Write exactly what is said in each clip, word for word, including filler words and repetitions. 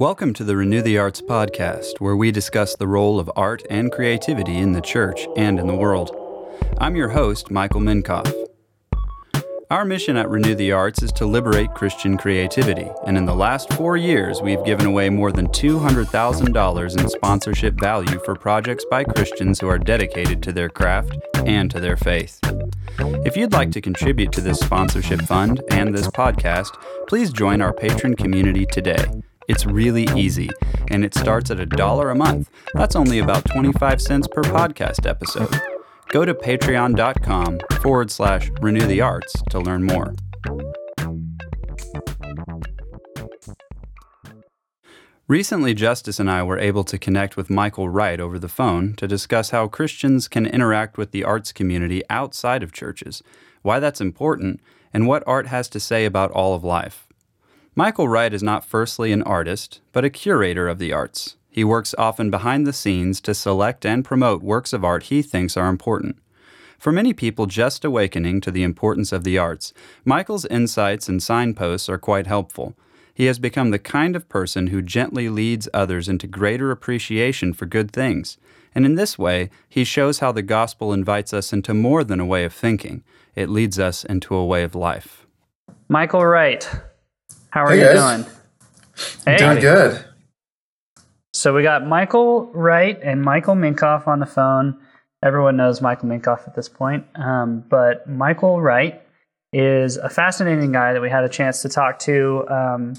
Welcome to the Renew the Arts podcast, where we discuss the role of art and creativity in the church and in the world. I'm your host, Michael Minkoff. Our mission at Renew the Arts is to liberate Christian creativity, and in the last four years, we've given away more than two hundred thousand dollars in sponsorship value for projects by Christians who are dedicated to their craft and to their faith. If you'd like to contribute to this sponsorship fund and this podcast, please join our patron community today. It's really easy, and it starts at a dollar a month. That's only about twenty-five cents per podcast episode. Go to patreon.com forward slash renew the arts to learn more. Recently, Justice and I were able to connect with Michael Wright over the phone to discuss how Christians can interact with the arts community outside of churches, why that's important, and what art has to say about all of life. Michael Wright is not firstly an artist, but a curator of the arts. He works often behind the scenes to select and promote works of art he thinks are important. For many people just awakening to the importance of the arts, Michael's insights and signposts are quite helpful. He has become the kind of person who gently leads others into greater appreciation for good things, and in this way, he shows how the gospel invites us into more than a way of thinking. It leads us into a way of life. Michael Wright, how are hey you guys. doing? I'm hey. doing good. So we got Michael Wright and Michael Minkoff on the phone. Everyone knows Michael Minkoff at this point, um, but Michael Wright is a fascinating guy that we had a chance to talk to, um,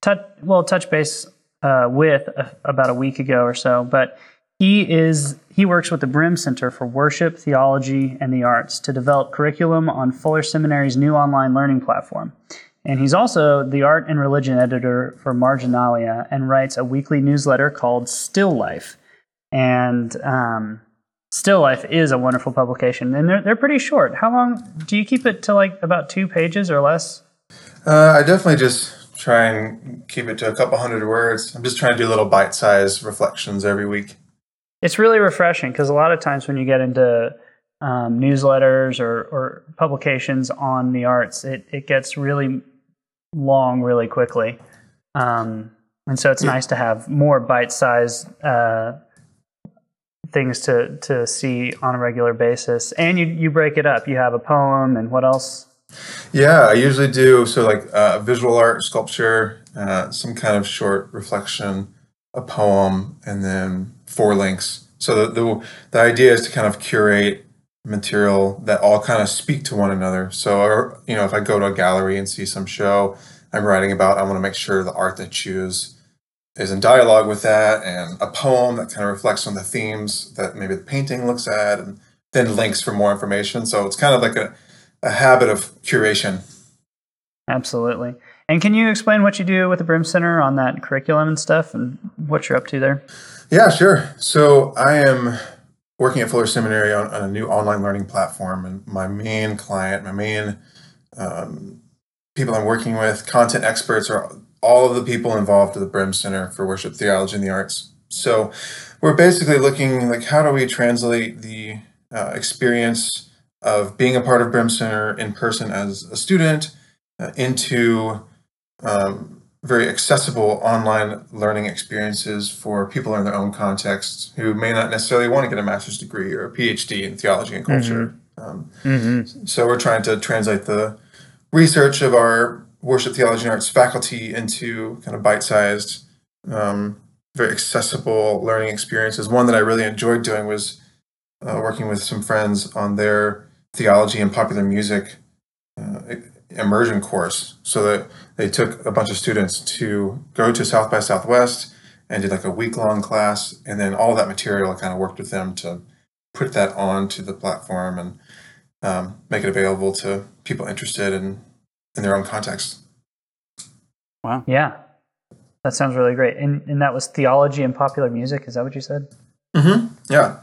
touch, well, touch base uh, with a, about a week ago or so. But he is he works with the Brehm Center for Worship, Theology, and the Arts to develop curriculum on Fuller Seminary's new online learning platform. And he's also the art and religion editor for Marginalia and writes a weekly newsletter called Still Life. And um, Still Life is a wonderful publication, and they're they're pretty short. How long do you keep it to, like about two pages or less? Uh, I definitely just try and keep it to a couple hundred words. I'm just trying to do little bite-sized reflections every week. It's really refreshing because a lot of times when you get into um, newsletters or, or publications on the arts, it, it gets really long really quickly, um, and so it's yeah. nice to have more bite-sized Uh, things to, to see on a regular basis. And you, you break it up. You have a poem and what else? Yeah, I usually do. So like uh, visual art, sculpture, uh, some kind of short reflection, a poem, and then four links. So the, the the idea is to kind of curate material that all kind of speak to one another. So, or, you know, if I go to a gallery and see some show I'm writing about, I want to make sure the art they choose is in dialogue with that, and a poem that kind of reflects on the themes that maybe the painting looks at, and then links for more information. So it's kind of like a, a habit of curation. Absolutely. And can you explain what you do with the Brehm Center on that curriculum and stuff, and what you're up to there? Yeah, sure. So I am working at Fuller Seminary on, on a new online learning platform, and my main client, my main um, people I'm working with, content experts, are all of the people involved at the Brehm Center for Worship, Theology, and the Arts. So we're basically looking, like, how do we translate the uh, experience of being a part of Brehm Center in person as a student uh, into um, very accessible online learning experiences for people in their own context who may not necessarily want to get a master's degree or a PhD in theology and culture. Mm-hmm. Um, mm-hmm. So we're trying to translate the research of our Worship, Theology, and Arts faculty into kind of bite-sized, um, very accessible learning experiences. One that I really enjoyed doing was uh, working with some friends on their theology and popular music uh, immersion course. So that they took a bunch of students to go to South by Southwest and did like a week-long class, and then all that material kind of worked with them to put that onto the platform and um, make it available to people interested in in their own context. Wow. Yeah. That sounds really great. And and that was theology and popular music. Is that what you said? Mm-hmm. Yeah.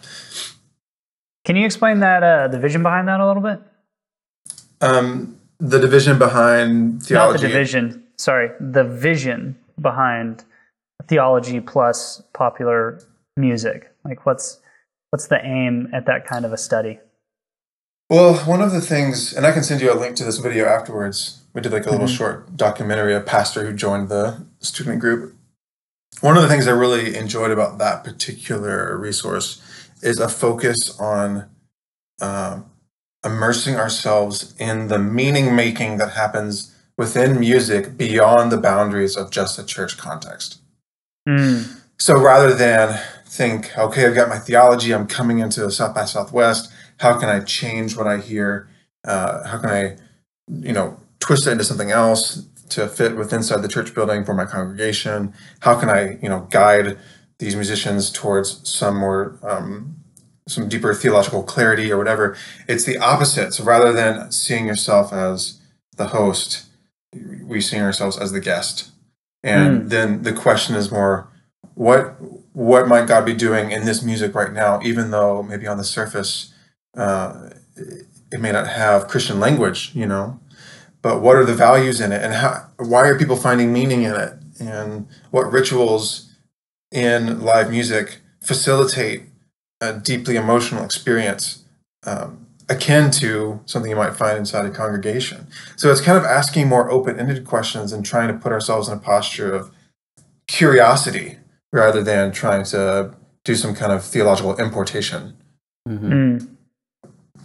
Can you explain that, uh, the vision behind that a little bit? Um, the division behind theology. Not the division. Sorry. The vision behind theology plus popular music. Like what's, what's the aim at that kind of a study? Well, one of the things, and I can send you a link to this video afterwards, We did like a little mm-hmm. short documentary, a pastor who joined the student group. One of the things I really enjoyed about that particular resource is a focus on uh, immersing ourselves in the meaning making that happens within music beyond the boundaries of just a church context. Mm. So rather than think, okay, I've got my theology, I'm coming into South by Southwest, how can I change what I hear? Uh, how can I, you know, twist it into something else to fit with inside the church building for my congregation? How can I, you know, guide these musicians towards some more, um, some deeper theological clarity or whatever? It's the opposite. So rather than seeing yourself as the host, we see ourselves as the guest. And mm. then the question is more, what what might God be doing in this music right now, even though maybe on the surface uh, it may not have Christian language, you know? But what are the values in it, and how, why are people finding meaning in it, and what rituals in live music facilitate a deeply emotional experience um, akin to something you might find inside a congregation? So it's kind of asking more open-ended questions and trying to put ourselves in a posture of curiosity rather than trying to do some kind of theological importation. Mm-hmm. Mm.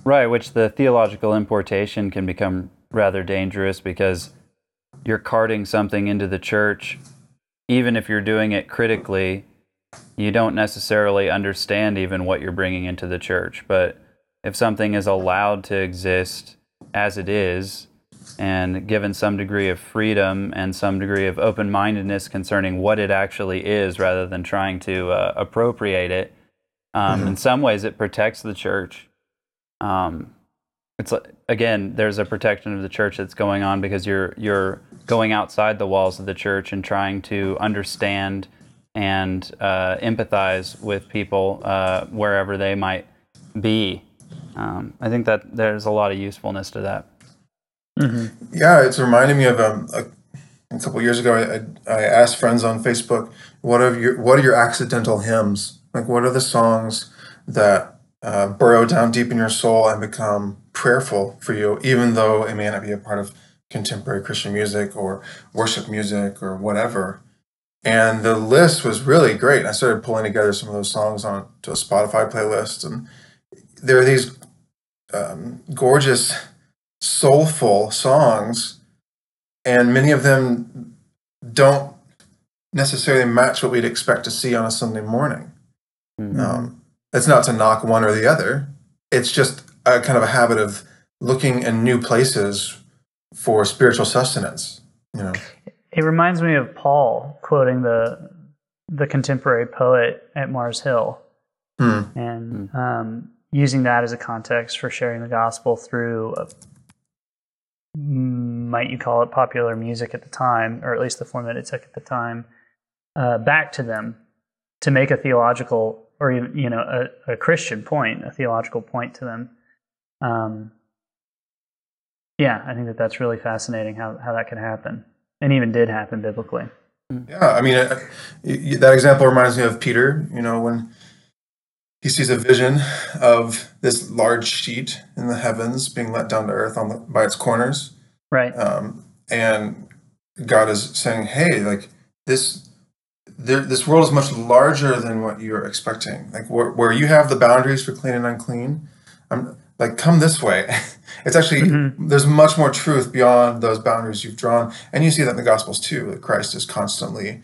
Right, which the theological importation can become rather dangerous, because you're carting something into the church. Even if you're doing it critically, you don't necessarily understand even what you're bringing into the church. But if something is allowed to exist as it is, and given some degree of freedom and some degree of open-mindedness concerning what it actually is, rather than trying to uh, appropriate it, um, mm-hmm. in some ways it protects the church. Um, it's again, there's a protection of the church that's going on, because you're you're going outside the walls of the church and trying to understand and uh, empathize with people uh, wherever they might be. Um, I think that there's a lot of usefulness to that. Mm-hmm. Yeah, it's reminding me of um, a, a couple years ago. I, I asked friends on Facebook, "What are your what are your accidental hymns? Like, what are the songs that uh, burrow down deep in your soul and become prayerful for you, even though it may not be a part of contemporary Christian music or worship music or whatever?" And the list was really great. I started pulling together some of those songs onto a Spotify playlist, and there are these um, gorgeous, soulful songs, and many of them don't necessarily match what we'd expect to see on a Sunday morning. Mm-hmm. Um, that's not to knock one or the other. It's just a kind of a habit of looking in new places for spiritual sustenance, you know. It reminds me of Paul quoting the the contemporary poet at Mars Hill, mm. and mm. Um, using that as a context for sharing the gospel through, a, might you call it popular music at the time, or at least the form that it took at the time, uh, back to them to make a theological, or even, you know, a, a Christian point, a theological point to them. Um, yeah, I think that that's really fascinating how, how that can happen, and even did happen biblically. Yeah, I mean, uh, that example reminds me of Peter, you know, when he sees a vision of this large sheet in the heavens being let down to earth on the, by its corners. Right. Um, and God is saying, hey, like, this this world is much larger than what you're expecting. Like, where, where you have the boundaries for clean and unclean, I'm like, come this way. It's actually, mm-hmm. there's much more truth beyond those boundaries you've drawn. And you see that in the Gospels too, that Christ is constantly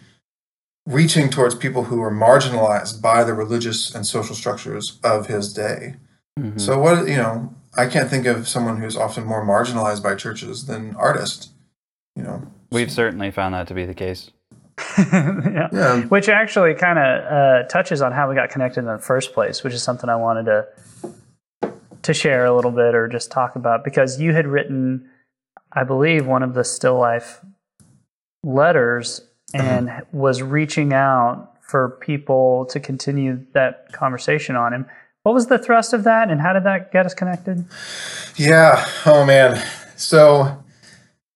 reaching towards people who are marginalized by the religious and social structures of his day. Mm-hmm. So what, you know, I can't think of someone who's often more marginalized by churches than artists, you know. We've so. certainly found that to be the case. yeah. yeah. Which actually kind of uh, touches on how we got connected in the first place, which is something I wanted to to share a little bit, or just talk about, because you had written, I believe, one of the Still Life letters, and mm-hmm. was reaching out for people to continue that conversation on him. What was the thrust of that, and how did that get us connected? Yeah. Oh man. So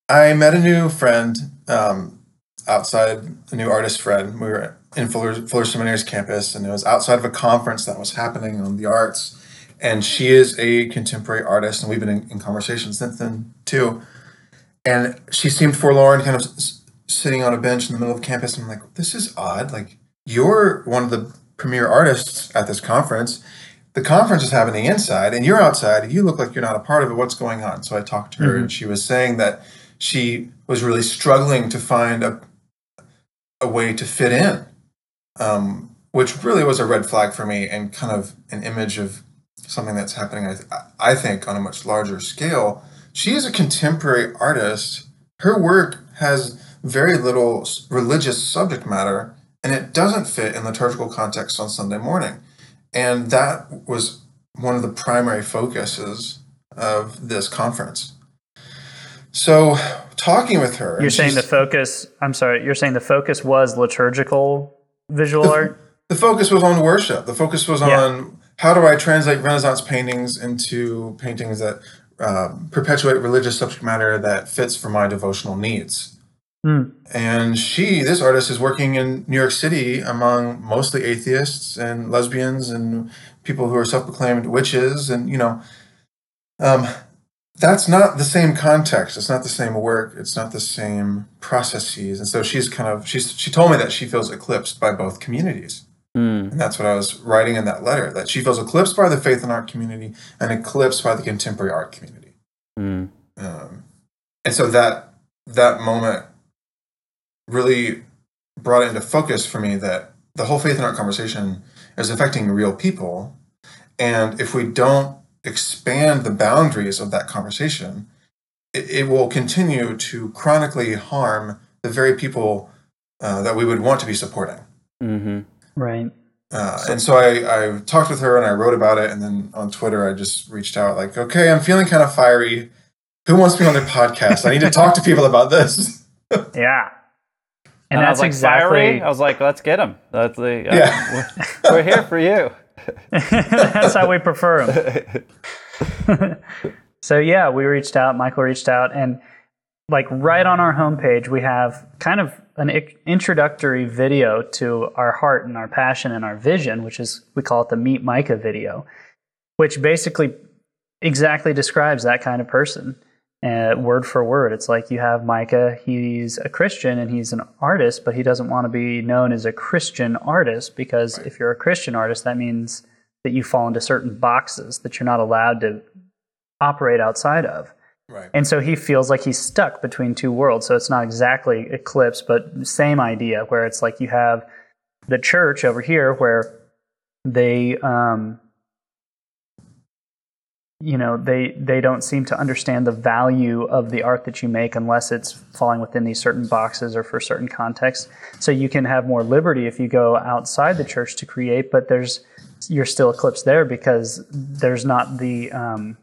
I met a new friend um, outside, a new artist friend. We were in Fuller, Fuller Seminary's campus, and it was outside of a conference that was happening on the arts. And she is a contemporary artist, and we've been in, in conversation since then too. And she seemed forlorn, kind of s sitting on a bench in the middle of campus. And I'm like, this is odd. Like, you're one of the premier artists at this conference. The conference is happening inside, and you're outside. You look like you're not a part of it. What's going on? So I talked to her, mm-hmm. and she was saying that she was really struggling to find a, a way to fit in, um, which really was a red flag for me, and kind of an image of something that's happening, I, th I think, on a much larger scale. She is a contemporary artist. Her work has very little religious subject matter, and it doesn't fit in liturgical context on Sunday morning. And that was one of the primary focuses of this conference. So talking with her— You're saying the focus, I'm sorry, you're saying the focus was liturgical visual the, art? The focus was on worship. The focus was yeah. on how do I translate Renaissance paintings into paintings that Uh, perpetuate religious subject matter that fits for my devotional needs. Mm. And she, this artist, is working in New York City among mostly atheists and lesbians and people who are self-proclaimed witches. And, you know, um, that's not the same context. It's not the same work. It's not the same processes. And so she's kind of, she's, she told me that she feels eclipsed by both communities. Mm. And that's what I was writing in that letter, that she feels eclipsed by the faith and art community and eclipsed by the contemporary art community. Mm. Um, and so that that moment really brought it into focus for me that the whole faith and art conversation is affecting real people. And if we don't expand the boundaries of that conversation, it, it will continue to chronically harm the very people uh, that we would want to be supporting. Mm-hmm. Right. Uh, and so I, I talked with her and I wrote about it. And then on Twitter, I just reached out like, okay, I'm feeling kind of fiery. Who wants me on their podcast? I need to talk to people about this. Yeah. And, and that's I was like, exactly. Fiery? I was like, let's get them. That's the, uh, yeah. we're, we're here for you. That's how we prefer them. So yeah, we reached out, Michael reached out, and like right on our homepage, we have kind of an introductory video to our heart and our passion and our vision, which is, we call it the Meet Micah video, which basically exactly describes that kind of person, uh, word for word. It's like you have Micah, he's a Christian and he's an artist, but he doesn't want to be known as a Christian artist, because right. if you're a Christian artist, that means that you fall into certain boxes that you're not allowed to operate outside of. Right. And so he feels like he's stuck between two worlds. So it's not exactly eclipse, but same idea, where it's like you have the church over here where they, um, you know, they, they don't seem to understand the value of the art that you make unless it's falling within these certain boxes or for certain contexts. So you can have more liberty if you go outside the church to create, but there's you're still eclipsed there because there's not the... Um,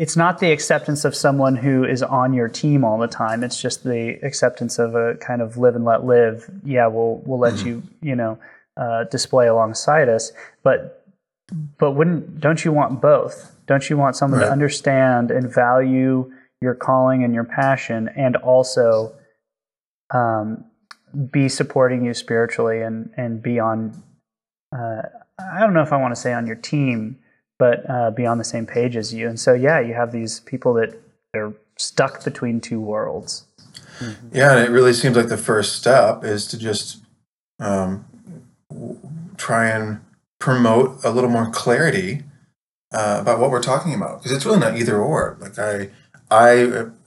It's not the acceptance of someone who is on your team all the time. It's just the acceptance of a kind of live and let live. Yeah, we'll we'll let mm-hmm. you you know uh, display alongside us, but but wouldn't don't you want both? Don't you want someone right. to understand and value your calling and your passion, and also um, be supporting you spiritually and and be on? Uh, I don't know if I want to say on your team, but uh, be on the same page as you. And so, yeah, you have these people that they're stuck between two worlds. Mm-hmm. Yeah, and it really seems like the first step is to just um, try and promote a little more clarity uh, about what we're talking about, because it's really not either or. Like I, I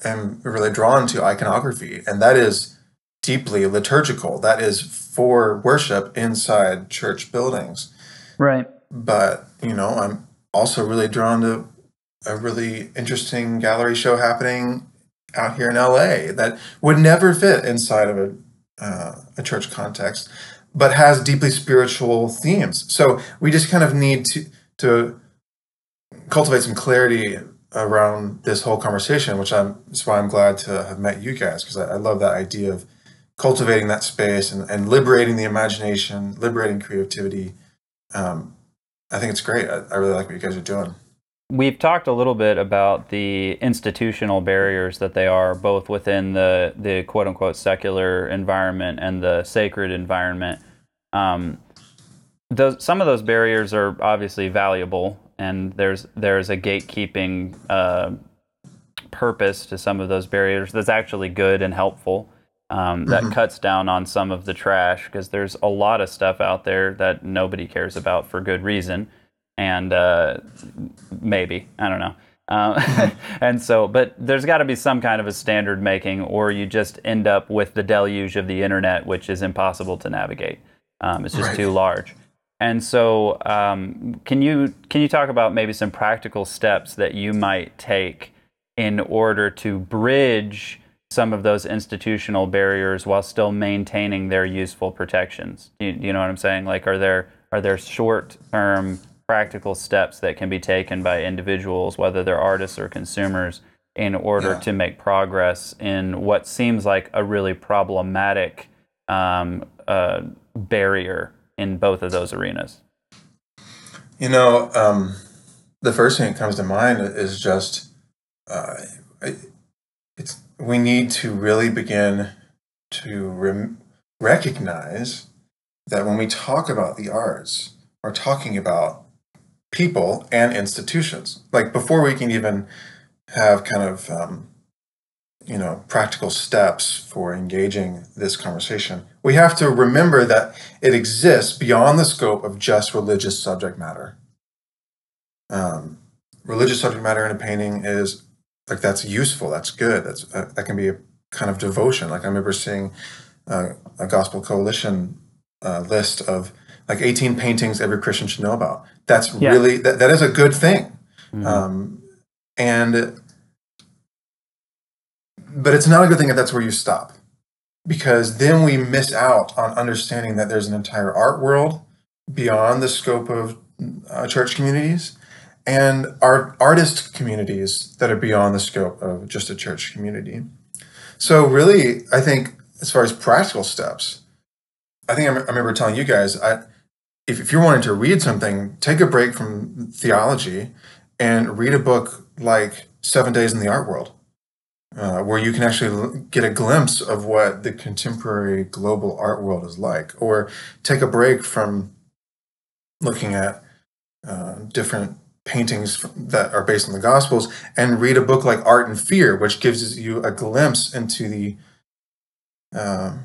am really drawn to iconography, and that is deeply liturgical. That is for worship inside church buildings. Right. But, you know, I'm also really drawn to a really interesting gallery show happening out here in L A that would never fit inside of a, uh, a church context, but has deeply spiritual themes. So we just kind of need to, to cultivate some clarity around this whole conversation, which I'm, that's why I'm glad to have met you guys, because I, I love that idea of cultivating that space and, and liberating the imagination, liberating creativity. Um, I think it's great. I, I really like what you guys are doing. We've talked a little bit about the institutional barriers that they are, both within the, the quote-unquote secular environment and the sacred environment. Um, those, some of those barriers are obviously valuable, and there's there's a gatekeeping uh, purpose to some of those barriers that's actually good and helpful. Um, that mm-hmm. cuts down on some of the trash, because there's a lot of stuff out there that nobody cares about for good reason. And uh, maybe, I don't know. Uh, and so, but there's got to be some kind of a standard making, or you just end up with the deluge of the internet, which is impossible to navigate. Um, it's just right. too large. And so um, can you can you talk about maybe some practical steps that you might take in order to bridge some of those institutional barriers while still maintaining their useful protections? You, you know what I'm saying? Like, are there are there short-term practical steps that can be taken by individuals, whether they're artists or consumers, in order yeah. to make progress in what seems like a really problematic um, uh, barrier in both of those arenas? You know, um, the first thing that comes to mind is just, uh, it's we need to really begin to re- recognize that when we talk about the arts, we're talking about people and institutions. Like, before we can even have kind of, um, you know, practical steps for engaging this conversation, we have to remember that it exists beyond the scope of just religious subject matter. Um, religious subject matter in a painting is, like, that's useful, that's good, that's uh, that can be a kind of devotion. Like, I remember seeing uh, a Gospel Coalition uh, list of like eighteen paintings every Christian should know about. That's yeah. really, that, that is a good thing. Mm-hmm. Um, and But it's not a good thing if that's where you stop, because then we miss out on understanding that there's an entire art world beyond the scope of uh, church communities, and our artist communities that are beyond the scope of just a church community. So really, I think as far as practical steps, I think I, m- I remember telling you guys, I, if, if you're wanting to read something, take a break from theology and read a book like Seven Days in the Art World. Uh, where you can actually get a glimpse of what the contemporary global art world is like, or take a break from looking at uh, different paintings that are based on the Gospels and read a book like Art and Fear, which gives you a glimpse into the uh,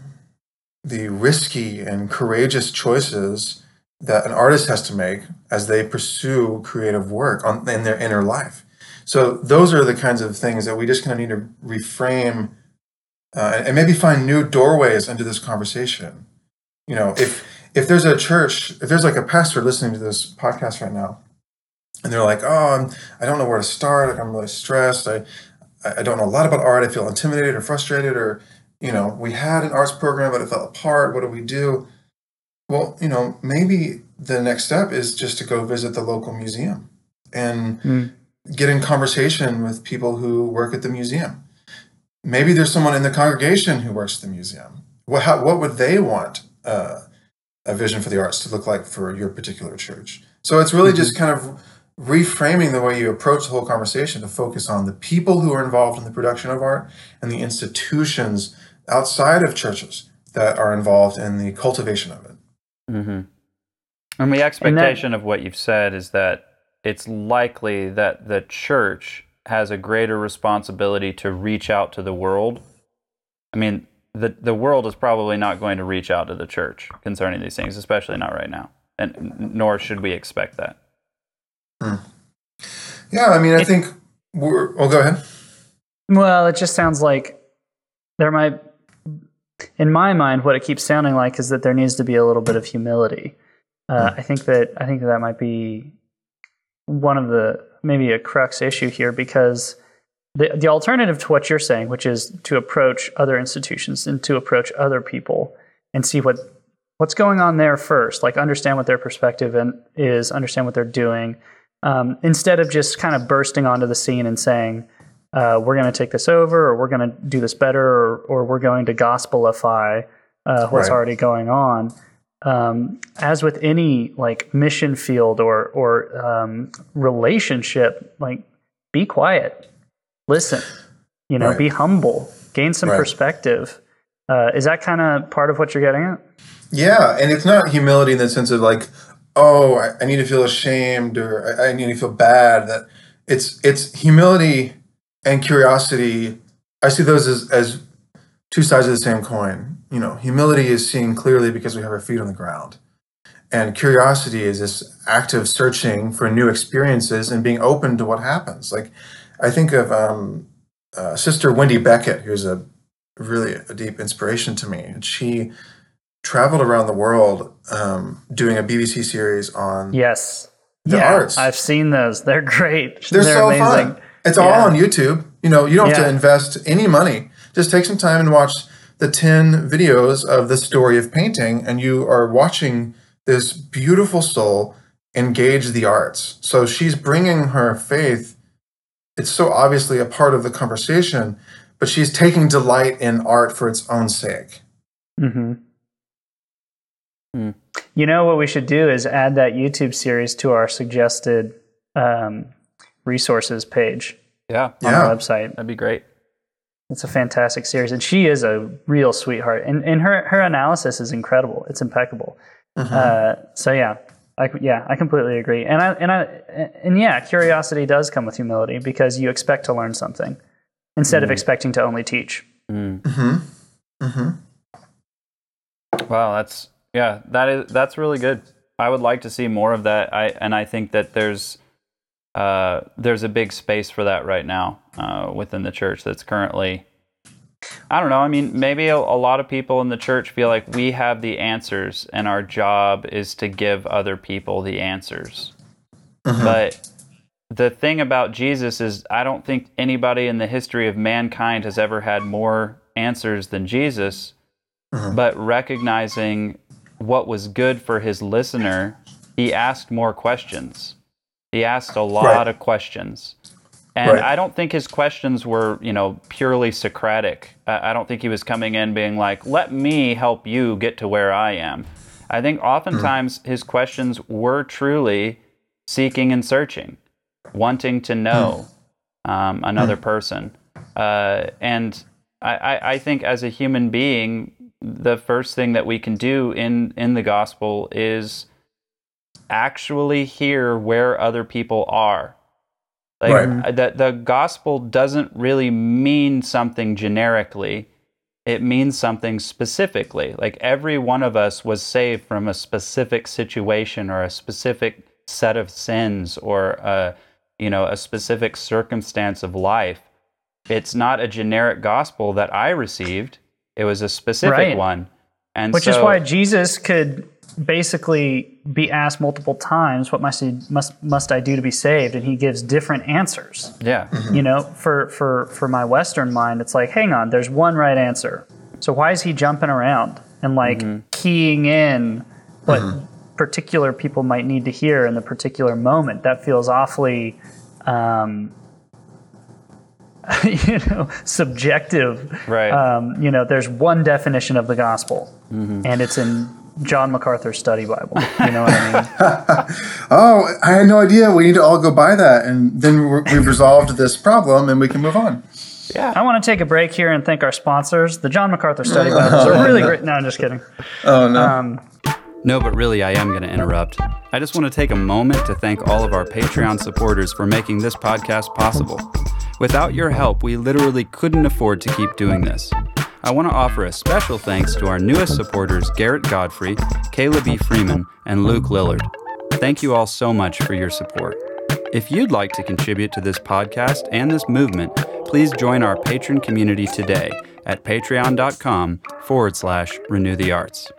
the risky and courageous choices that an artist has to make as they pursue creative work on, in their inner life. So those are the kinds of things that we just kind of need to reframe uh, and maybe find new doorways into this conversation. You know, if if there's a church, if there's like a pastor listening to this podcast right now, and they're like, oh, I'm, I don't know where to start. Like, I'm really stressed. I, I don't know a lot about art. I feel intimidated or frustrated, or, you know, we had an arts program, but it fell apart. What do we do? Well, you know, maybe the next step is just to go visit the local museum and mm. get in conversation with people who work at the museum. Maybe there's someone in the congregation who works at the museum. What, how, what would they want uh, a vision for the arts to look like for your particular church? So it's really mm-hmm. just kind of reframing the way you approach the whole conversation to focus on the people who are involved in the production of art and the institutions outside of churches that are involved in the cultivation of it. Mm-hmm. And the expectation and that- of what you've said is that it's likely that the church has a greater responsibility to reach out to the world. I mean, the the world is probably not going to reach out to the church concerning these things, especially not right now, and nor should we expect that. Hmm. Yeah, I mean, I think we're... Oh, go ahead. Well, it just sounds like there might... In my mind, what it keeps sounding like is that there needs to be a little bit of humility. Uh, I think that I think that, that might be... one of the maybe a crux issue here, because the the alternative to what you're saying, which is to approach other institutions and to approach other people and see what what's going on there first, like understand what their perspective and is, understand what they're doing, um, instead of just kind of bursting onto the scene and saying uh, we're going to take this over, or we're going to do this better, or, or we're going to gospelify uh, what's right. already going on. Um, as with any like mission field or or um, relationship, like be quiet, listen, you know, right. be humble, gain some right. perspective. Uh, is that kind of part of what you're getting at? Yeah, and it's not humility in the sense of like, oh, I, I need to feel ashamed or I, I need to feel bad. That it's it's humility and curiosity, I see those as, as two sides of the same coin. You know, humility is seen clearly because we have our feet on the ground. And curiosity is this active searching for new experiences and being open to what happens. Like, I think of um, uh, Sister Wendy Beckett, who's a really a deep inspiration to me. And she traveled around the world um, doing a B B C series on yes. the yeah, arts. I've seen those. They're great. They're, They're so amazing. Fun. It's yeah. all on YouTube. You know, you don't yeah. have to invest any money. Just take some time and watch the ten videos of the story of painting, and you are watching this beautiful soul engage the arts. So she's bringing her faith. It's so obviously a part of the conversation, but she's taking delight in art for its own sake. Mm-hmm. Mm. You know, what we should do is add that YouTube series to our suggested um, resources page. Yeah. On yeah. our website. That'd be great. It's a fantastic series. And she is a real sweetheart. And, and her, her analysis is incredible. It's impeccable. Mm-hmm. Uh, so yeah, I, yeah, I completely agree. And I, and I, and yeah, curiosity does come with humility because you expect to learn something instead mm. of expecting to only teach. Mm. Mm-hmm. Mm-hmm. Wow. That's, yeah, that is, that's really good. I would like to see more of that. I, and I think that there's, uh, there's a big space for that right now, uh, within the church that's currently, I don't know. I mean, maybe a, a lot of people in the church feel like we have the answers and our job is to give other people the answers. Mm-hmm. But the thing about Jesus is I don't think anybody in the history of mankind has ever had more answers than Jesus, mm-hmm. but recognizing what was good for his listener, he asked more questions. He asked a lot right. of questions. And right. I don't think his questions were, you know, purely Socratic. Uh, I don't think he was coming in being like, let me help you get to where I am. I think oftentimes mm. his questions were truly seeking and searching, wanting to know mm. um, another mm. person. Uh, and I, I, I think as a human being, the first thing that we can do in, in the gospel is actually hear where other people are. Like right. the, the gospel doesn't really mean something generically. It means something specifically. Like every one of us was saved from a specific situation or a specific set of sins or a, you know, a specific circumstance of life. It's not a generic gospel that I received. It was a specific right. one. And Which so, is why Jesus could basically be asked multiple times, what must, he, must must I do to be saved? And he gives different answers. Yeah. Mm-hmm. You know, for, for, for my Western mind, it's like, hang on, there's one right answer. So why is he jumping around and like mm-hmm. keying in what mm-hmm. particular people might need to hear in the particular moment? That feels awfully, um, you know, subjective. Right. Um, you know, there's one definition of the gospel mm-hmm. and it's in John MacArthur's study Bible. You know what I mean? Oh, I had no idea. We need to all go buy that. And then we've resolved this problem and we can move on. Yeah. I want to take a break here and thank our sponsors. The John MacArthur study Bible is oh, really no. great. No, I'm just kidding. Oh, no. Um, no, but really, I am going to interrupt. I just want to take a moment to thank all of our Patreon supporters for making this podcast possible. Without your help, we literally couldn't afford to keep doing this. I want to offer a special thanks to our newest supporters, Garrett Godfrey, Caleb E. Freeman, and Luke Lillard. Thank you all so much for your support. If you'd like to contribute to this podcast and this movement, please join our patron community today at patreon.com forward slash renew the arts.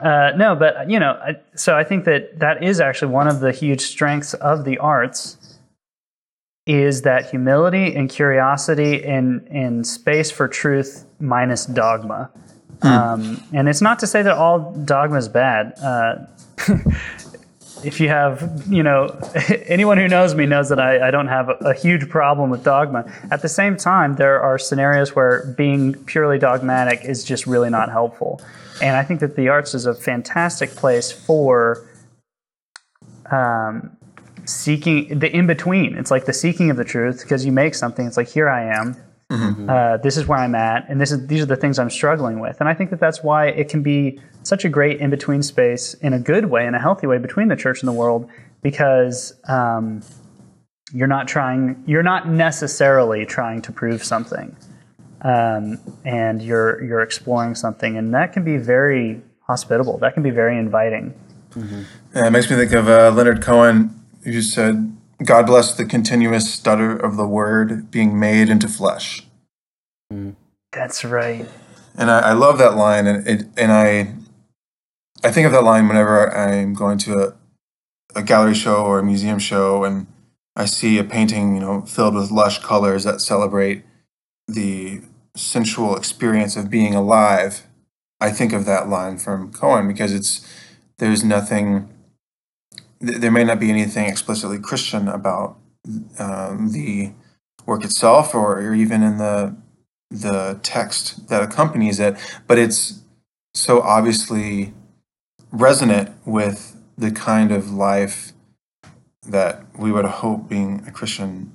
Uh, no, but, you know, I, so I think that that is actually one of the huge strengths of the arts, is that humility and curiosity and, and space for truth minus dogma. Mm. Um, and it's not to say that all dogma is bad. Uh, if you have, you know, anyone who knows me knows that I, I don't have a, a huge problem with dogma. At the same time, there are scenarios where being purely dogmatic is just really not helpful. And I think that the arts is a fantastic place for... Um, seeking the in-between. It's like the seeking of the truth, because you make something, it's like, here I am, mm-hmm. uh, this is where I'm at, and this is these are the things I'm struggling with. And I think that that's why it can be such a great in-between space in a good way, in a healthy way, between the church and the world, because um, You're not trying, you're not necessarily trying to prove something, um, and you're you're exploring something, and that can be very hospitable. That can be very inviting. Mm-hmm. Yeah, it makes me think of uh, Leonard Cohen, who said, "God bless the continuous stutter of the Word being made into flesh." Mm-hmm. That's right. And I, I love that line, and it, and I, I think of that line whenever I'm going to a, a gallery show or a museum show, and I see a painting, you know, filled with lush colors that celebrate the sensual experience of being alive. I think of that line from Cohen because it's there's nothing. Th- there may not be anything explicitly Christian about um, the work itself, or, or even in the the text that accompanies it, but it's so obviously resonant with the kind of life that we would hope being a Christian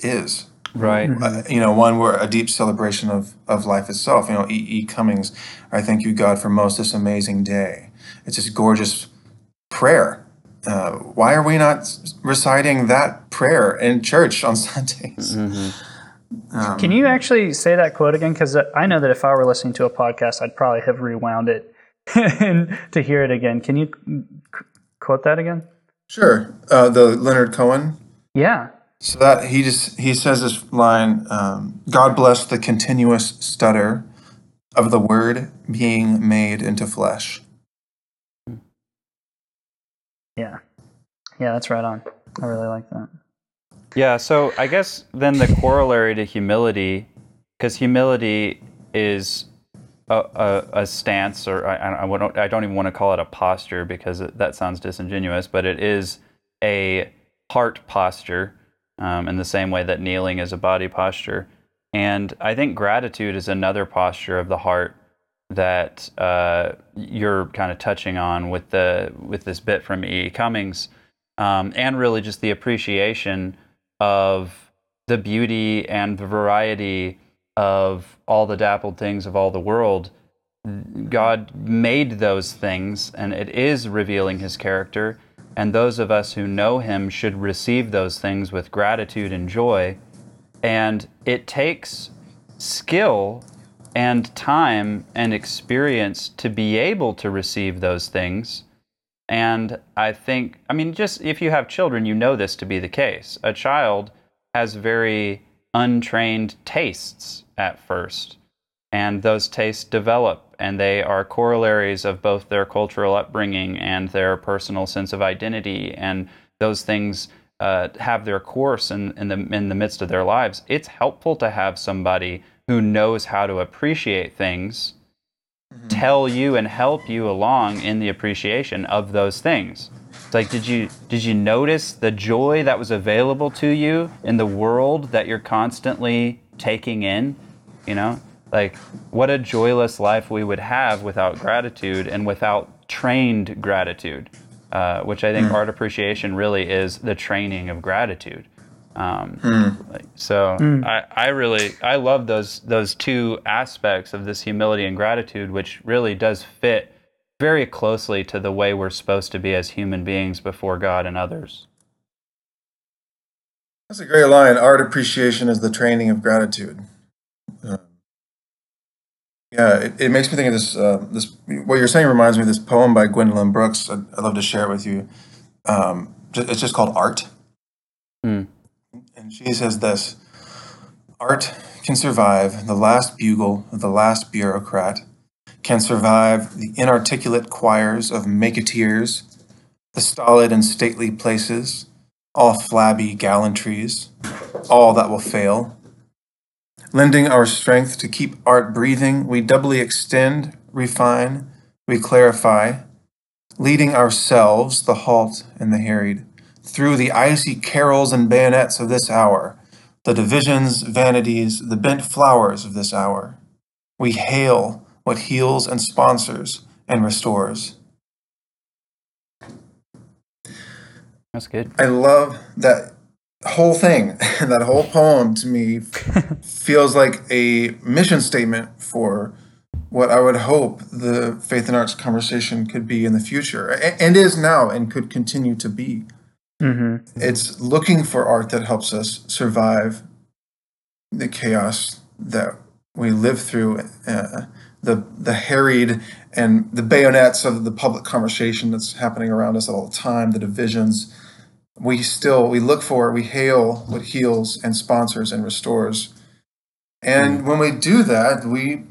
is. Right. Uh, you know, one where a deep celebration of, of life itself. You know, E E. Cummings, "I thank you, God, for most this amazing day." It's this gorgeous prayer. Uh, why are we not reciting that prayer in church on Sundays? Mm-hmm. Um, Can you actually say that quote again? Because I know that if I were listening to a podcast, I'd probably have rewound it and to hear it again. Can you quote that again? Sure. Uh, the Leonard Cohen. Yeah. So that he just he says this line, um, "God bless the continuous stutter of the Word being made into flesh." Yeah. Yeah, that's right on. I really like that. Yeah, so I guess then the corollary to humility, because humility is A, a, a stance, or I, I, don't, I don't even want to call it a posture because it, that sounds disingenuous, but it is a heart posture um, in the same way that kneeling is a body posture. And I think gratitude is another posture of the heart that uh, you're kind of touching on with the with this bit from E E. Cummings, um, and really just the appreciation of the beauty and the variety of all the dappled things of all the world. God made those things, and it is revealing his character, and those of us who know him should receive those things with gratitude and joy. And it takes skill and time and experience to be able to receive those things. And I think, I mean, just if you have children, you know this to be the case. A child has very untrained tastes at first, and those tastes develop, and they are corollaries of both their cultural upbringing and their personal sense of identity, and those things uh, have their course in, in, the, in the midst of their lives. It's helpful to have somebody who knows how to appreciate things mm-hmm. tell you and help you along in the appreciation of those things. Like, did you did you notice the joy that was available to you in the world that you're constantly taking in? You know, like, what a joyless life we would have without gratitude and without trained gratitude, uh, which I think mm. art appreciation really is the training of gratitude. Um, mm. like, so mm. I, I really, I love those those two aspects of this humility and gratitude, which really does fit very closely to the way we're supposed to be as human beings before God and others. That's a great line. Art appreciation is the training of gratitude. Uh, yeah, it, it makes me think of this. Uh, this what you're saying reminds me of this poem by Gwendolyn Brooks. I'd, I'd love to share it with you. Um, it's just called Art. Mm. And she says this: "Art can survive the last bugle of the last bureaucrat, can survive the inarticulate choirs of make-a-tears, the stolid and stately places, all flabby gallantries, all that will fail. Lending our strength to keep art breathing, we doubly extend, refine, we clarify, leading ourselves, the halt and the harried, through the icy carols and bayonets of this hour, the divisions, vanities, the bent flowers of this hour. We hail what heals and sponsors and restores." That's good. I love that whole thing. That whole poem to me feels like a mission statement for what I would hope the Faith and Arts conversation could be in the future, and is now, and could continue to be. Mm-hmm. It's looking for art that helps us survive the chaos that we live through, uh, the the harried and the bayonets of the public conversation that's happening around us all the time, the divisions. We still, we look for, we hail what heals and sponsors and restores. And when we do that, we,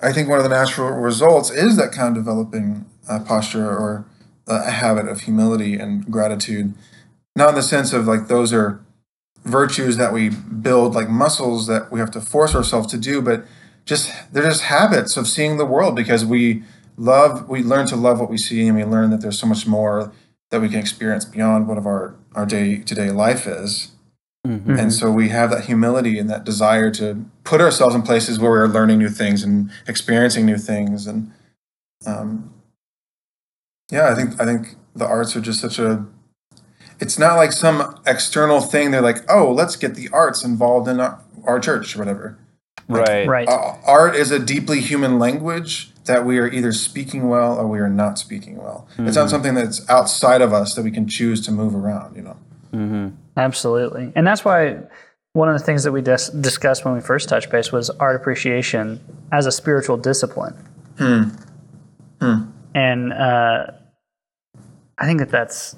I think one of the natural results is that kind of developing a posture or a habit of humility and gratitude. Not in the sense of like those are virtues that we build like muscles that we have to force ourselves to do, but just they're just habits of seeing the world because we love, we learn to love what we see, and we learn that there's so much more that we can experience beyond what of our, our day-to-day life is. Mm-hmm. And so we have that humility and that desire to put ourselves in places where we're learning new things and experiencing new things. And um, yeah, I think I think the arts are just such a, it's not like some external thing. They're like, oh, let's get the arts involved in our, our church or whatever. Like, right. right. Uh, art is a deeply human language that we are either speaking well or we are not speaking well. Mm-hmm. It's not something that's outside of us that we can choose to move around, you know? Mm-hmm. Absolutely. And that's why one of the things that we dis- discussed when we first touched base was art appreciation as a spiritual discipline. Hmm. Hmm. And uh, I think that that's,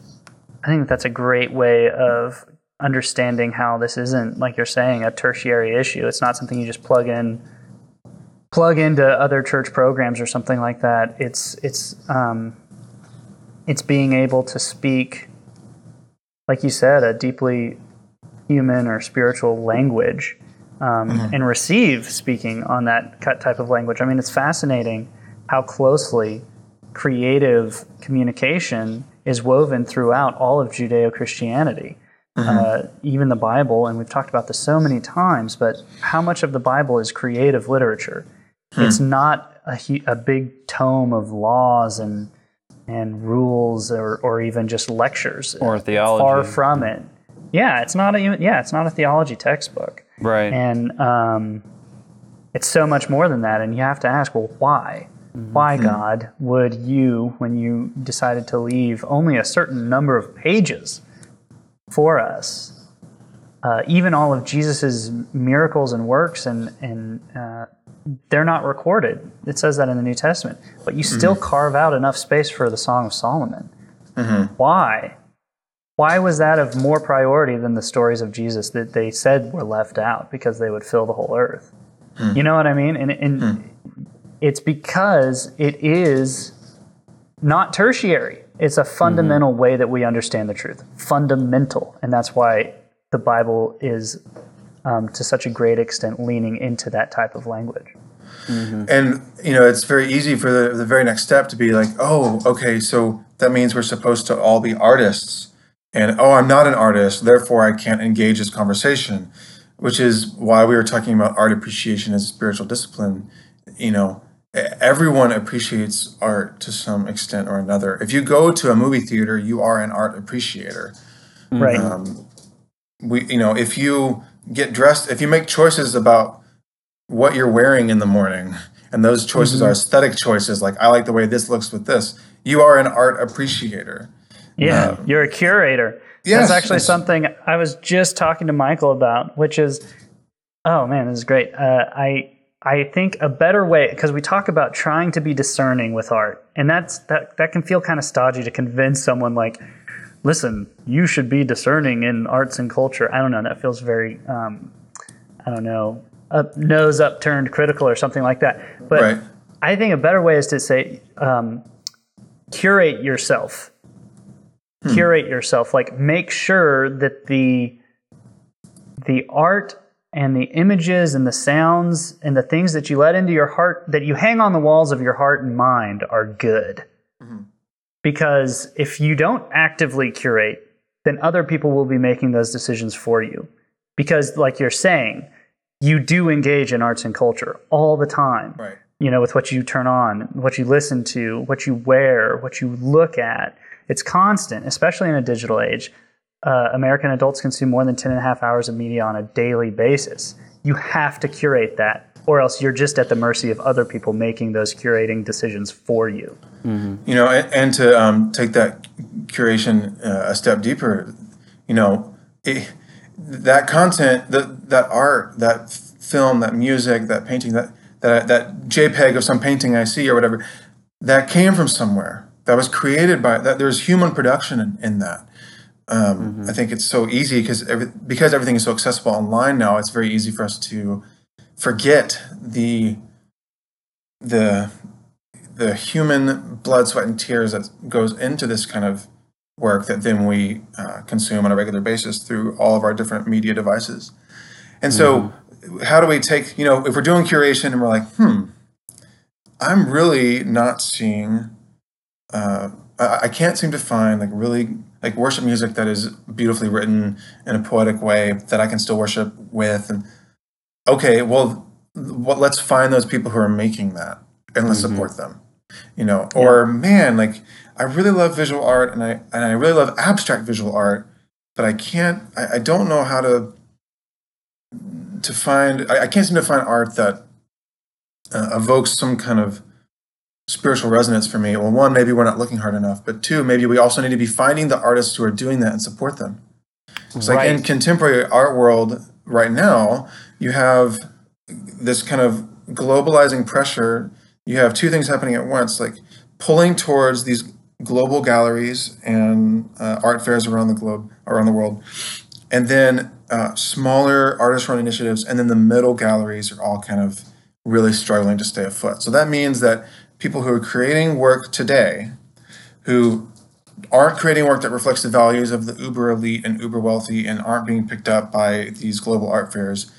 I think that that's a great way of understanding how this isn't, like you're saying, a tertiary issue. It's not something you just plug in plug into other church programs or something like that. It's it's um, it's being able to speak, like you said, a deeply human or spiritual language, um, mm-hmm. and receive speaking on that type of language. I mean, it's fascinating how closely creative communication is woven throughout all of Judeo-Christianity. Mm-hmm. Uh, even the Bible, and we've talked about this so many times, but how much of the Bible is creative literature? Hmm. It's not a, a big tome of laws and and rules, or, or even just lectures, or theology. Far from it. Yeah, it's not a yeah, it's not a theology textbook. Right. And um, it's so much more than that. And you have to ask, well, why? Why, God, would you, when you decided to leave only a certain number of pages for us, uh, even all of Jesus's miracles and works, and and uh, they're not recorded. It says that in the New Testament, but you still mm-hmm. carve out enough space for the Song of Solomon. Mm-hmm. Why? Why was that of more priority than the stories of Jesus that they said were left out because they would fill the whole earth? Mm-hmm. You know what I mean? And, and mm-hmm. it's because it is not tertiary. It's a fundamental mm-hmm. way that we understand the truth. Fundamental. And that's why the Bible is, um, to such a great extent, leaning into that type of language. Mm-hmm. And, you know, it's very easy for the, the very next step to be like, oh, okay, so that means we're supposed to all be artists. And, oh, I'm not an artist, therefore I can't engage this conversation, which is why we were talking about art appreciation as a spiritual discipline, you know. Everyone appreciates art to some extent or another. If you go to a movie theater, you are an art appreciator. Right. Um, we, you know, if you get dressed, if you make choices about what you're wearing in the morning, and those choices mm-hmm. are aesthetic choices, like I like the way this looks with this, you are an art appreciator. Yeah, um, you're a curator. Yes, that's actually that's, something I was just talking to Michael about, which is, oh man, this is great. Uh, I. I think a better way, because we talk about trying to be discerning with art, and that's that that can feel kind of stodgy to convince someone like, listen, you should be discerning in arts and culture. I don't know, that feels very, um, I don't know, up, nose upturned critical or something like that. But right. I think a better way is to say, um, curate yourself. Hmm. Curate yourself. Like, make sure that the the art and the images and the sounds and the things that you let into your heart, that you hang on the walls of your heart and mind, are good. Mm-hmm. Because if you don't actively curate, then other people will be making those decisions for you. Because, like you're saying, you do engage in arts and culture all the time. Right. You know, with what you turn on, what you listen to, what you wear, what you look at. It's constant, especially in a digital age. Uh, American adults consume more than ten and a half hours of media on a daily basis. You have to curate that. or else you're just at the mercy of other people making those curating decisions for you. Mm-hmm. You know, and, and to um, take that curation uh, a step deeper, you know, it, that content, that that art, that film, that music, that painting, that that that JPEG of some painting I see or whatever, that came from somewhere. That was created by that. There's human production in, in that. Um, mm-hmm. I think it's so easy because every, because everything is so accessible online now. It's very easy for us to forget the the the human blood, sweat, and tears that goes into this kind of work that then we uh, consume on a regular basis through all of our different media devices. And so, mm-hmm. how do we take, you know, if we're doing curation and we're like, hmm, I'm really not seeing, uh, I, I can't seem to find like really. Like worship music that is beautifully written in a poetic way that I can still worship with. And okay, well, what, let's find those people who are making that and let's mm-hmm. support them, you know. Yeah. Or man, like I really love visual art and I and I really love abstract visual art, but I can't. I, I don't know how to to find. I, I can't seem to find art that uh, evokes some kind of spiritual resonance for me. Well, one, maybe we're not looking hard enough, but two, maybe we also need to be finding the artists who are doing that and support them. It's right. Like in contemporary art world right now, you have this kind of globalizing pressure. You have two things happening at once, like pulling towards these global galleries and uh, art fairs around the globe, around the world, and then uh, smaller artist-run initiatives, and then the middle galleries are all kind of really struggling to stay afloat. So that means that people who are creating work today, who aren't creating work that reflects the values of the uber elite and uber wealthy and aren't being picked up by these global art fairs,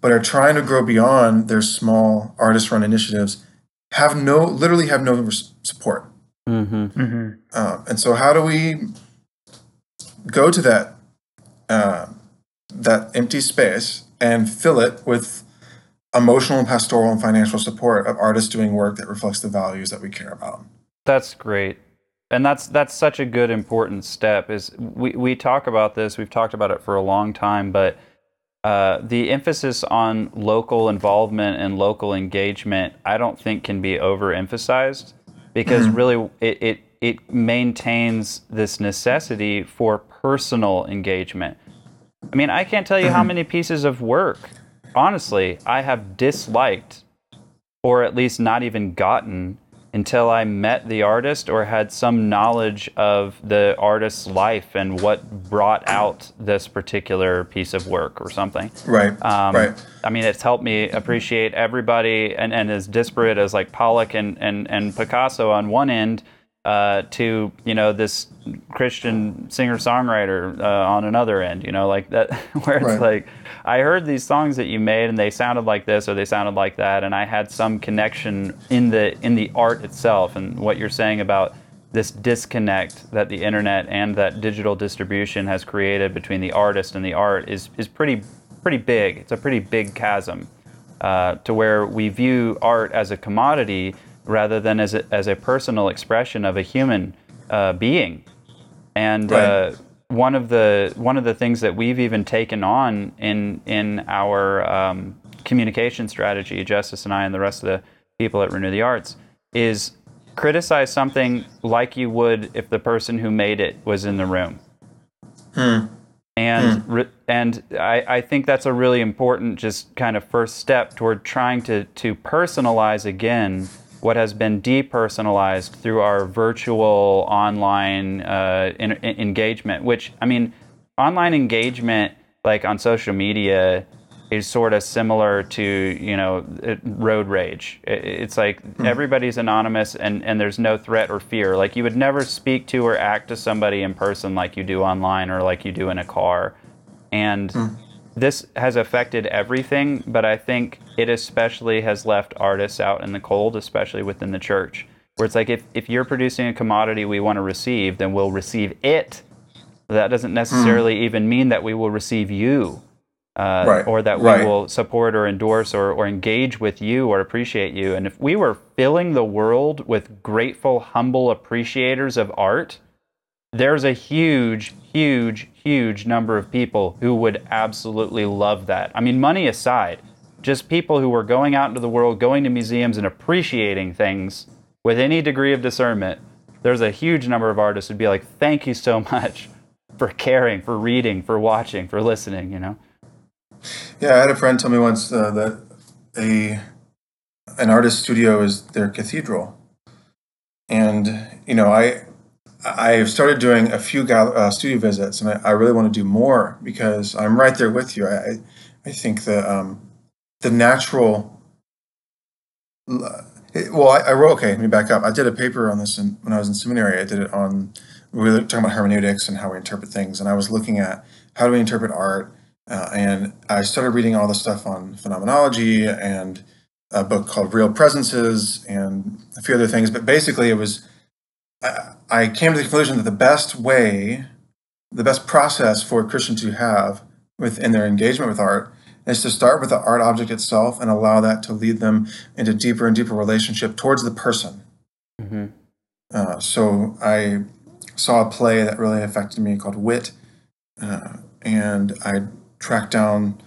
but are trying to grow beyond their small artist-run initiatives, have no, literally have no support. Mm-hmm. Mm-hmm. Um, and so how do we go to that, uh, that empty space and fill it with emotional and pastoral and financial support of artists doing work that reflects the values that we care about? That's great. And that's that's such a good, important step. Is we, we talk about this, we've talked about it for a long time, but uh, the emphasis on local involvement and local engagement, I don't think can be overemphasized, because really it, it, it maintains this necessity for personal engagement. I mean, I can't tell you how many pieces of work, honestly, I have disliked, or at least not even gotten, until I met the artist or had some knowledge of the artist's life and what brought out this particular piece of work or something. Right, um, right. I mean, it's helped me appreciate everybody, and, and as disparate as like Pollock and, and, and Picasso on one end, uh, to, you know, this Christian singer-songwriter uh, on another end, you know, like that, where it's right. like, I heard these songs that you made and they sounded like this or they sounded like that, and I had some connection in the in the art itself. And what you're saying about this disconnect that the internet and that digital distribution has created between the artist and the art is is pretty pretty big. It's a pretty big chasm uh, to where we view art as a commodity rather than as a, as a personal expression of a human uh, being. And right. uh, One of the one of the things that we've even taken on in in our um, communication strategy, Justice and I and the rest of the people at Renew the Arts, is criticize something like you would if the person who made it was in the room. Hmm. And hmm. Re, and I, I think that's a really important just kind of first step toward trying to to personalize again what has been depersonalized through our virtual online uh, in, in engagement, which, I mean, online engagement, like on social media, is sort of similar to, you know, road rage. It's like everybody's anonymous and, and there's no threat or fear. Like you would never speak to or act to somebody in person like you do online or like you do in a car. And mm. this has affected everything, but I think it especially has left artists out in the cold, especially within the church, where it's like, if, if you're producing a commodity we want to receive, then we'll receive it. That doesn't necessarily mm. even mean that we will receive you, uh, right. or that we right. will support or endorse or, or engage with you or appreciate you. And if we were filling the world with grateful, humble appreciators of art, there's a huge, huge, huge number of people who would absolutely love that. I mean, money aside, just people who were going out into the world, going to museums and appreciating things with any degree of discernment, there's a huge number of artists who'd be like, thank you so much for caring, for reading, for watching, for listening, you know? Yeah, I had a friend tell me once uh, that a an artist studio is their cathedral. And, you know, I I've started doing a few gal- uh, studio visits, and I, I really want to do more because I'm right there with you. I I think the um, the natural it, well, I, I wrote okay. Let me back up. I did a paper on this in, when I was in seminary. I did it on we were talking about hermeneutics and how we interpret things, and I was looking at how do we interpret art. Uh, and I started reading all the stuff on phenomenology and a book called Real Presences and a few other things. But basically it was, I, I came to the conclusion that the best way, the best process for a Christian to have within their engagement with art is to start with the art object itself and allow that to lead them into deeper and deeper relationship towards the person. Mm-hmm. Uh, so I saw a play that really affected me called Wit. Uh, and I tracked down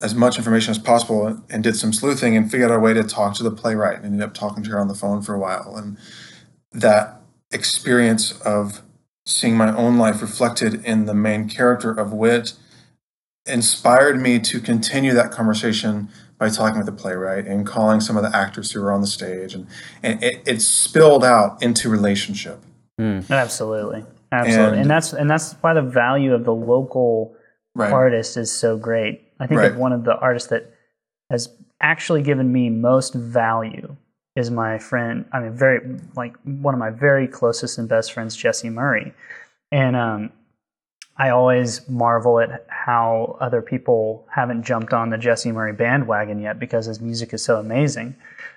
as much information as possible and did some sleuthing and figured out a way to talk to the playwright and ended up talking to her on the phone for a while. And that experience of seeing my own life reflected in the main character of Wit inspired me to continue that conversation by talking with the playwright and calling some of the actors who were on the stage. And, and it, it spilled out into relationship. Mm. Absolutely. Absolutely. And, and that's and that's why the value of the local right. artist is so great. I think right. that one of the artists that has actually given me most value is my friend, I mean, very like one of my very closest and best friends, Jesse Murray. And um, I always marvel at how other people haven't jumped on the Jesse Murray bandwagon yet because his music is so amazing.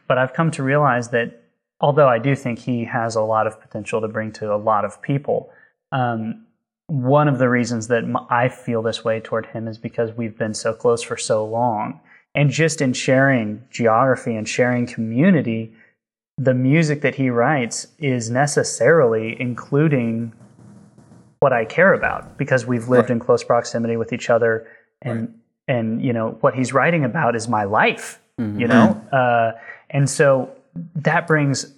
But I've come to realize that although I do think he has a lot of potential to bring to a lot of people, um, one of the reasons that I feel this way toward him is because we've been so close for so long. And just in sharing geography and sharing community, the music that he writes is necessarily including what I care about because we've lived right. in close proximity with each other. And, right. and you know, what he's writing about is my life, mm-hmm. you know? Uh, and so that brings...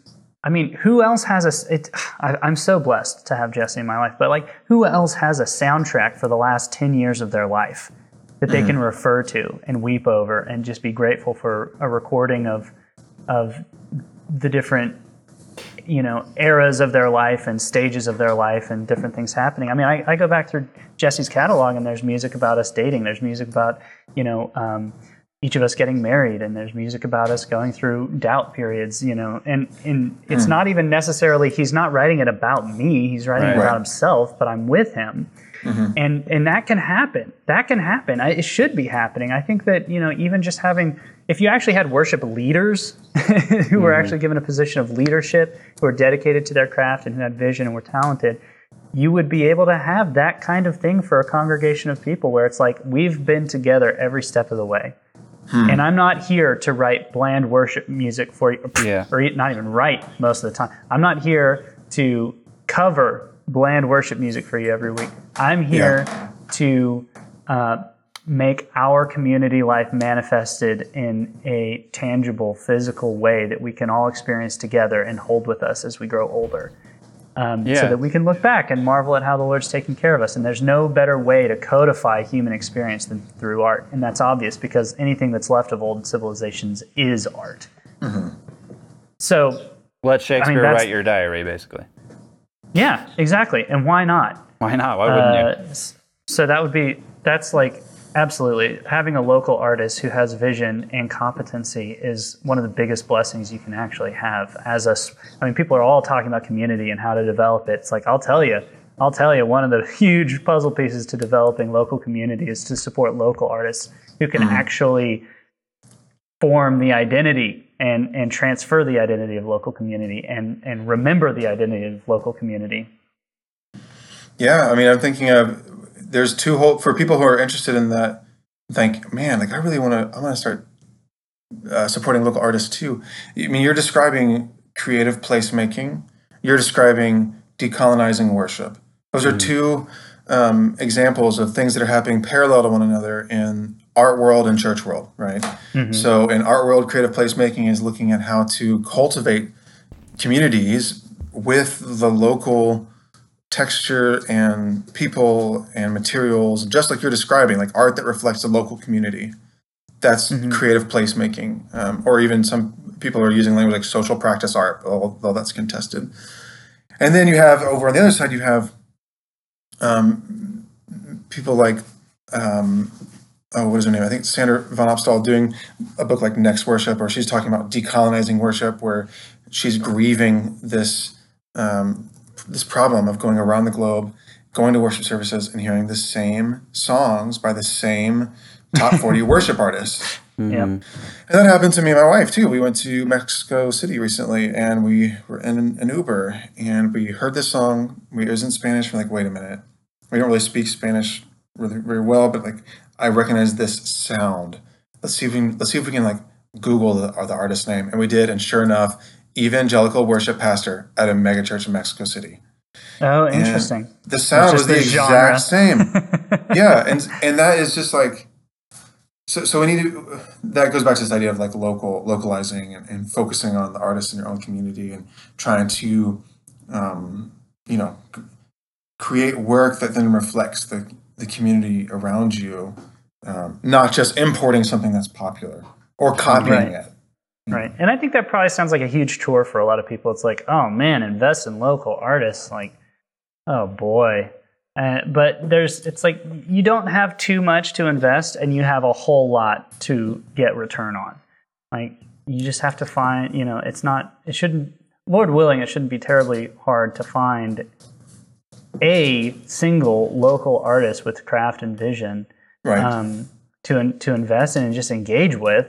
I mean, who else has a... It, I, I'm so blessed to have Jesse in my life, but like, who else has a soundtrack for the last ten years of their life that they mm-hmm. can refer to and weep over and just be grateful for a recording of of the different, you know, eras of their life and stages of their life and different things happening? I mean, I, I go back through Jesse's catalog and there's music about us dating. There's music about, you know... Um, each of us getting married, and there's music about us going through doubt periods, you know, and, and it's mm. not even necessarily, he's not writing it about me, he's writing right. it about himself, but I'm with him. Mm-hmm. And and that can happen. That can happen. I, it should be happening. I think that, you know, even just having, if you actually had worship leaders who mm-hmm. were actually given a position of leadership, who are dedicated to their craft and who had vision and were talented, you would be able to have that kind of thing for a congregation of people where it's like, we've been together every step of the way. Hmm. And I'm not here to write bland worship music for you, or, yeah. or not even write most of the time. I'm not here to cover bland worship music for you every week. I'm here yeah. to uh, make our community life manifested in a tangible, physical way that we can all experience together and hold with us as we grow older. Um, yeah. So that we can look back and marvel at how the Lord's taken care of us. And there's no better way to codify human experience than through art. And that's obvious because anything that's left of old civilizations is art. Mm-hmm. So let Shakespeare I mean, write your diary, basically. Yeah, exactly. And why not? Why not? Why wouldn't uh, you? So that would be, that's like, absolutely. Having a local artist who has vision and competency is one of the biggest blessings you can actually have. As us, I mean, people are all talking about community and how to develop it. It's like, I'll tell you, I'll tell you, one of the huge puzzle pieces to developing local community is to support local artists who can mm-hmm. actually form the identity and, and transfer the identity of local community and, and remember the identity of local community. Yeah, I mean, I'm thinking of There's two whole for people who are interested in that. Think, man, like I really want to. I want to start uh, supporting local artists too. I mean, you're describing creative placemaking. You're describing decolonizing worship. Those mm-hmm. are two um, examples of things that are happening parallel to one another in art world and church world, right? Mm-hmm. So in art world, creative placemaking is looking at how to cultivate communities with the local texture and people and materials, just like you're describing, like art that reflects the local community. That's mm-hmm. creative placemaking. Um, or even some people are using language like social practice art, although that's contested. And then you have, over on the other side, you have um, people like, um, oh, what is her name? I think Sandra Van Opstal doing a book like Next Worship, or she's talking about decolonizing worship, where she's grieving this um, this problem of going around the globe, going to worship services and hearing the same songs by the same top forty worship artists. Mm-hmm. Yeah. And that happened to me and my wife too. We went to Mexico City recently and we were in an Uber and we heard this song. We, it was in Spanish. We're like, wait a minute. We don't really speak Spanish really very well, but like I recognize this sound. Let's see if we can, let's see if we can like Google the, the artist's name. And we did. And sure enough, evangelical worship pastor at a megachurch in Mexico City. Oh, interesting. And the sound was the, the exact same. Yeah. And, and that is just like, so, so we need to, that goes back to this idea of like local, localizing and, and focusing on the artists in your own community and trying to, um, you know, create work that then reflects the, the community around you, um, not just importing something that's popular or copying right. it. Right. And I think that probably sounds like a huge chore for a lot of people. It's like, oh man, invest in local artists. Like, oh boy. Uh, but there's, it's like, you don't have too much to invest and you have a whole lot to get return on. Like you just have to find, you know, it's not, it shouldn't, Lord willing, it shouldn't be terribly hard to find a single local artist with craft and vision right. um, to, to invest in and just engage with.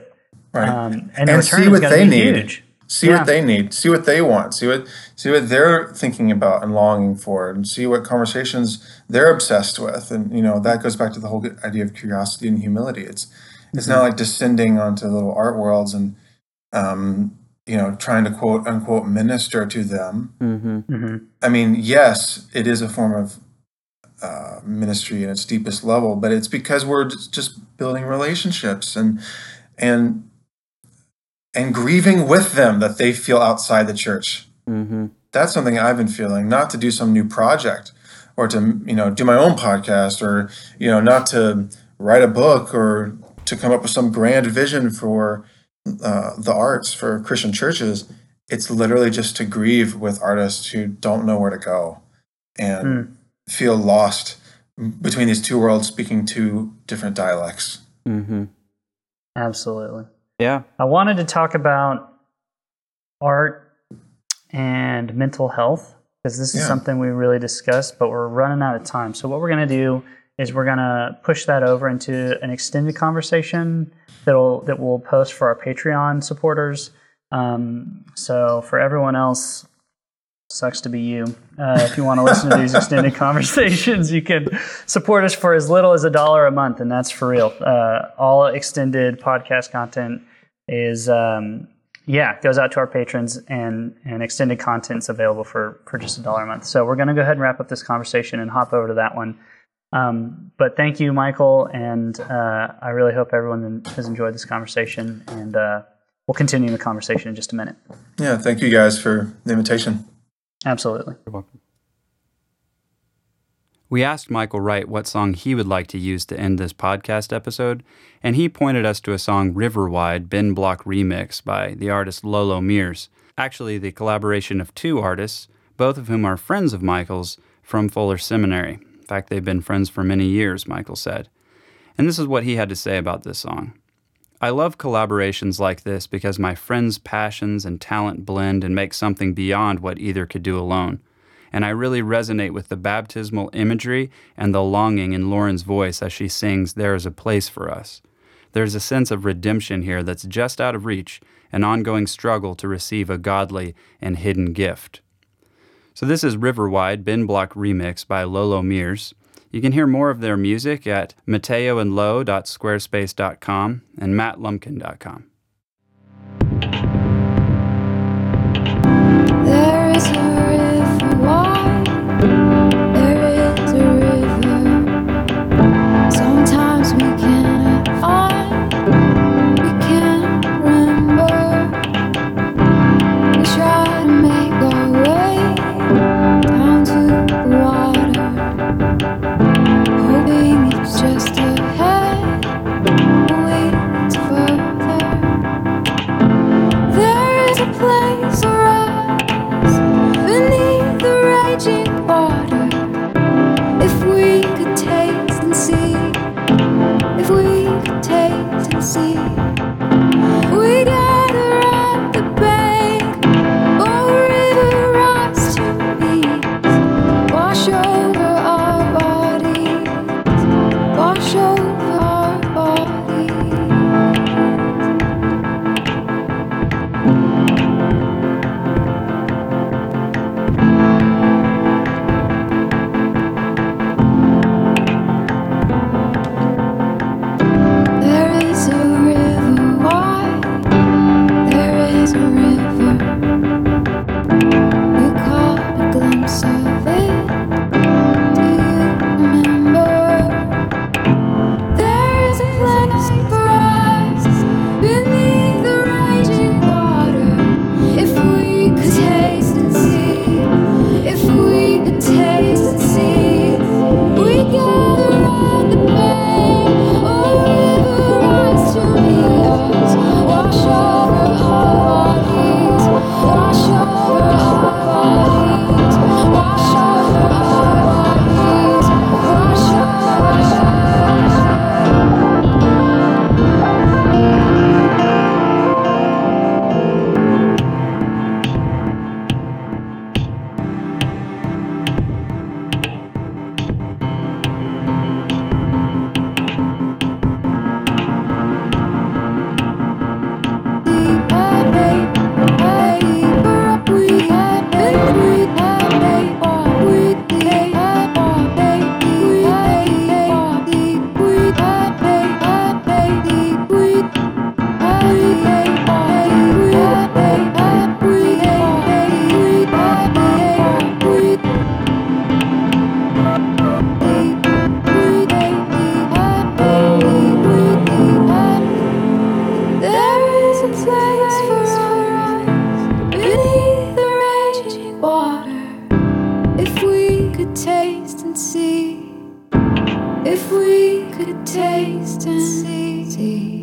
Right. Um, and and see what they need. Huge. See yeah. what they need. See what they want. See what see what they're thinking about and longing for, and see what conversations they're obsessed with. And you know that goes back to the whole idea of curiosity and humility. It's it's mm-hmm. not like descending onto little art worlds and um, you know trying to quote unquote minister to them. Mm-hmm. Mm-hmm. I mean, yes, it is a form of uh, ministry at its deepest level, but it's because we're just building relationships and and. and grieving with them that they feel outside the church. Mm-hmm. That's something I've been feeling, not to do some new project or to, you know, do my own podcast or, you know, not to write a book or to come up with some grand vision for uh, the arts for Christian churches. It's literally just to grieve with artists who don't know where to go and mm. feel lost between these two worlds speaking two different dialects. Mm-hmm. Absolutely. Yeah, I wanted to talk about art and mental health because this is yeah. something we really discussed, but we're running out of time. So what we're going to do is we're going to push that over into an extended conversation that'll that we'll post for our Patreon supporters. Um, so for everyone else, sucks to be you. Uh, if you want to listen to these extended conversations, you can support us for as little as a dollar a month, and that's for real. Uh, all extended podcast content is um yeah goes out to our patrons, and and extended content's available for for just a dollar a month. So we're going to go ahead and wrap up this conversation and hop over to that one, um but thank you, Michael, and uh I really hope everyone has enjoyed this conversation, and uh we'll continue the conversation in just a minute. Yeah thank you guys for the invitation. Absolutely. You're welcome. We asked Michael Wright what song he would like to use to end this podcast episode, and he pointed us to a song, Riverwide, Ben Block remix by the artist Lolo Mears, actually the collaboration of two artists, both of whom are friends of Michael's from Fuller Seminary. In fact, they've been friends for many years, Michael said. And this is what he had to say about this song. I love collaborations like this because my friends' passions and talent blend and make something beyond what either could do alone. And I really resonate with the baptismal imagery and the longing in Lauren's voice as she sings, "There is a place for us." There's a sense of redemption here that's just out of reach, an ongoing struggle to receive a godly and hidden gift. So this is Riverwide, Ben Block remix by Lolo Mears. You can hear more of their music at mateo and lo dot squarespace dot com and matt lumpkin dot com. There is a river wide, there is a river, sometimes we cannot find. If we could taste and see.